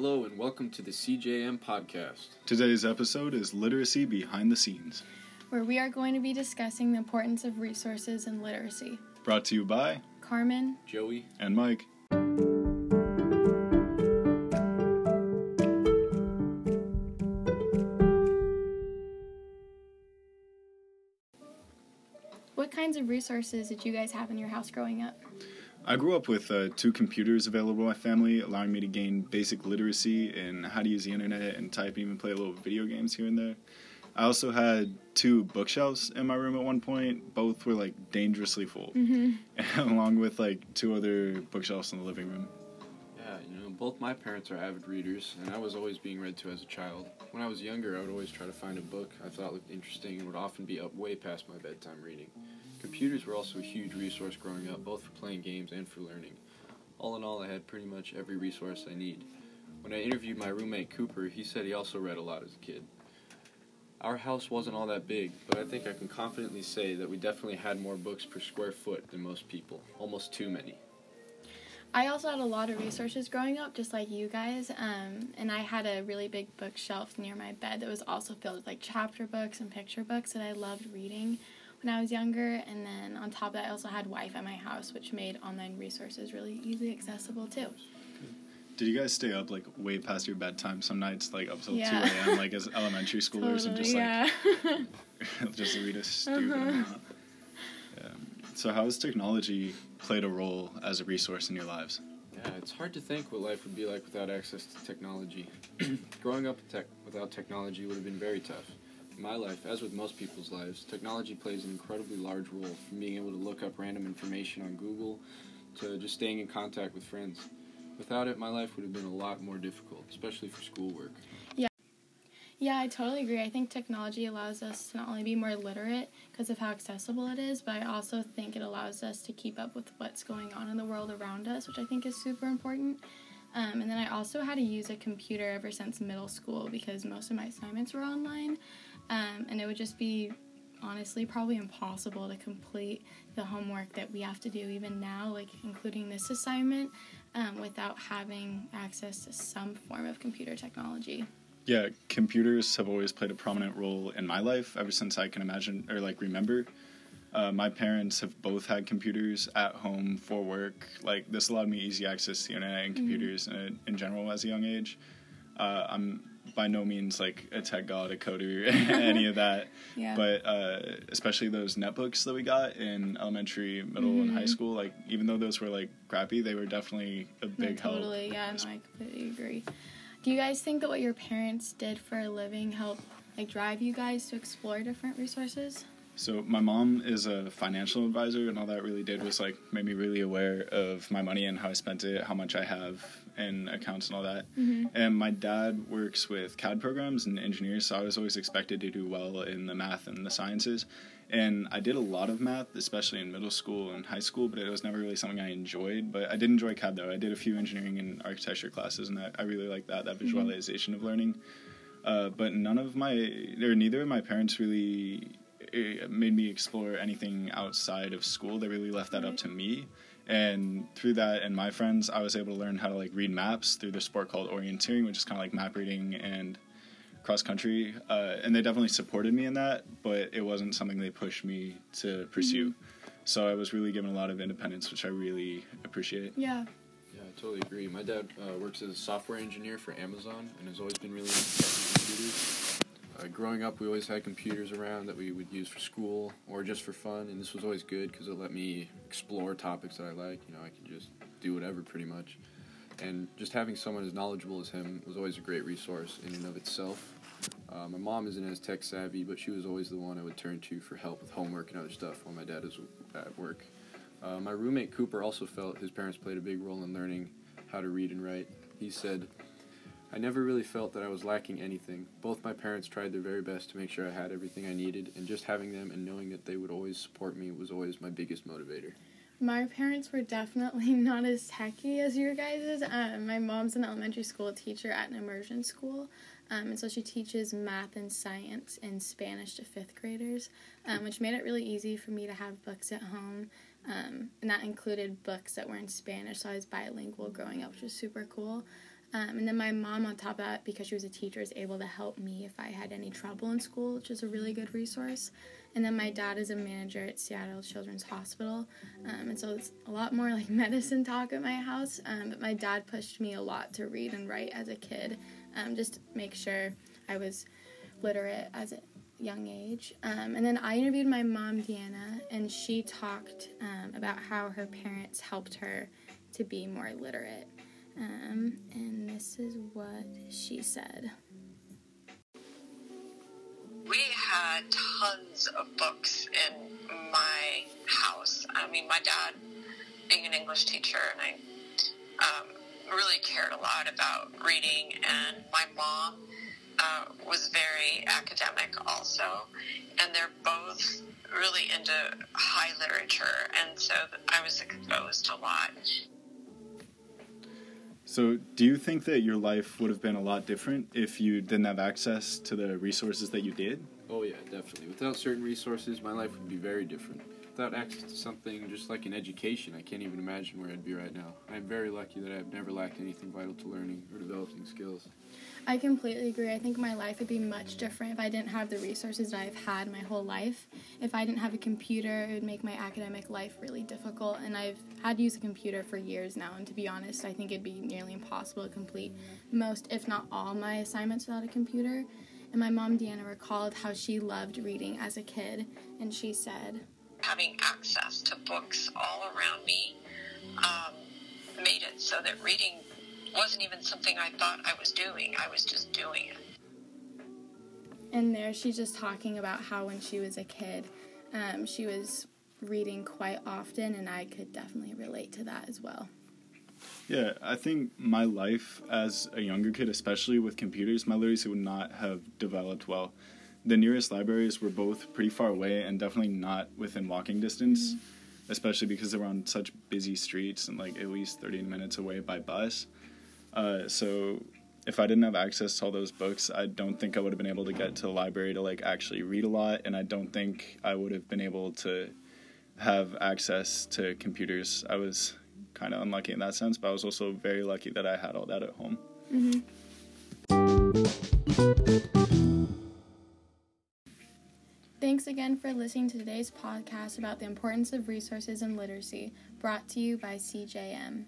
Hello and welcome to the CJM Podcast. Today's episode is Literacy Behind the Scenes, where we are going to be discussing the importance of resources in literacy. Brought to you by Carmen, Joey, and Mike. What kinds of resources did you guys have in your house growing up? I grew up with two computers available to my family, allowing me to gain basic literacy in how to use the internet and type and even play little video games here and there. I also had two bookshelves in my room at one point. Both were, dangerously full, along with, two other bookshelves in the living room. Yeah, both my parents are avid readers, and I was always being read to as a child. When I was younger, I would always try to find a book I thought looked interesting and would often be up way past my bedtime reading. Computers were also a huge resource growing up, both for playing games and for learning. All in all, I had pretty much every resource I need. When I interviewed my roommate Cooper, he said he also read a lot as a kid. Our house wasn't all that big, but I think I can confidently say that we definitely had more books per square foot than most people, almost too many. I also had a lot of resources growing up, just like you guys, and I had a really big bookshelf near my bed that was also filled with chapter books and picture books that I loved reading when I was younger, and then on top of that I also had Wi-Fi at my house, which made online resources really easily accessible too. Did you guys stay up way past your bedtime some nights, up till 2 a.m. As elementary schoolers? Totally, and just read a stupid amount? Yeah. So how has technology played a role as a resource in your lives? Yeah, it's hard to think what life would be like without access to technology. Growing up without technology would have been very tough. In my life, as with most people's lives, technology plays an incredibly large role, from being able to look up random information on Google to just staying in contact with friends. Without it, my life would have been a lot more difficult, especially for schoolwork. Yeah, I totally agree. I think technology allows us to not only be more literate because of how accessible it is, but I also think it allows us to keep up with what's going on in the world around us, which I think is super important. And then I also had to use a computer ever since middle school because most of my assignments were online. And it would just be, honestly, probably impossible to complete the homework that we have to do even now, including this assignment, without having access to some form of computer technology. Yeah, computers have always played a prominent role in my life ever since I can imagine or, remember. My parents have both had computers at home for work. This allowed me easy access to the internet and computers in general as a young age. I'm by no means a tech god, a coder, any of that. Yeah. But especially those netbooks that we got in elementary, middle, and high school, even though those were crappy, they were definitely a big help. Totally, yeah, no, I completely agree. Do you guys think that what your parents did for a living helped drive you guys to explore different resources? So my mom is a financial advisor, and all that really did was made me really aware of my money and how I spent it, how much I have in accounts and all that. And my dad works with CAD programs and engineers, so I was always expected to do well in the math and the sciences. And I did a lot of math, especially in middle school and high school, but it was never really something I enjoyed. But I did enjoy CAD, though. I did a few engineering and architecture classes, and I really liked that visualization of learning. But neither of my parents really... It made me explore anything outside of school. They really left that up to me. And through that and my friends, I was able to learn how to read maps through the sport called orienteering, which is kind of map reading and cross country. And they definitely supported me in that, but it wasn't something they pushed me to pursue. So I was really given a lot of independence, which I really appreciate. Yeah, I totally agree. My dad works as a software engineer for Amazon and has always been really interested in computers. Growing up, we always had computers around that we would use for school or just for fun, and this was always good because it let me explore topics that I like. I could just do whatever pretty much. And just having someone as knowledgeable as him was always a great resource in and of itself. My mom isn't as tech savvy, but she was always the one I would turn to for help with homework and other stuff while my dad was at work. My roommate Cooper also felt his parents played a big role in learning how to read and write. He said, "I never really felt that I was lacking anything. Both my parents tried their very best to make sure I had everything I needed, and just having them and knowing that they would always support me was always my biggest motivator." My parents were definitely not as techy as your guys's. My mom's an elementary school teacher at an immersion school, and so she teaches math and science and Spanish to 5th graders, which made it really easy for me to have books at home, and that included books that were in Spanish, so I was bilingual growing up, which was super cool. And then my mom, on top of that, because she was a teacher, is able to help me if I had any trouble in school, which is a really good resource. And then my dad is a manager at Seattle Children's Hospital, and so it's a lot more like medicine talk at my house, but my dad pushed me a lot to read and write as a kid, just to make sure I was literate as a young age. And then I interviewed my mom, Deanna, and she talked about how her parents helped her to be more literate. And this is what she said. We had tons of books in my house. I mean, my dad, being an English teacher, and I really cared a lot about reading, and my mom was very academic also, and they're both really into high literature, and so I was exposed a lot. So do you think that your life would have been a lot different if you didn't have access to the resources that you did? Oh yeah, definitely. Without certain resources, my life would be very different. Without access to something just like an education, I can't even imagine where I'd be right now. I'm very lucky that I've never lacked anything vital to learning or developing skills. I completely agree. I think my life would be much different if I didn't have the resources that I've had my whole life. If I didn't have a computer, it would make my academic life really difficult, and I've had to use a computer for years now, and to be honest, I think it'd be nearly impossible to complete most, if not all, my assignments without a computer. And my mom, Deanna, recalled how she loved reading as a kid, and she said, having access to books all around me made it so that reading wasn't even something I thought I was doing. I was just doing it. And there she's just talking about how when she was a kid, she was reading quite often, and I could definitely relate to that as well. Yeah, I think my life as a younger kid, especially with computers, my literacy would not have developed well. The nearest libraries were both pretty far away and definitely not within walking distance, mm-hmm. especially because they were on such busy streets and like at least 30 minutes away by bus. So if I didn't have access to all those books, I don't think I would have been able to get to the library to like actually read a lot, and I don't think I would have been able to have access to computers. I was kind of unlucky in that sense, but I was also very lucky that I had all that at home. Mm-hmm. Thanks again for listening to today's podcast about the importance of resources and literacy, brought to you by CJM.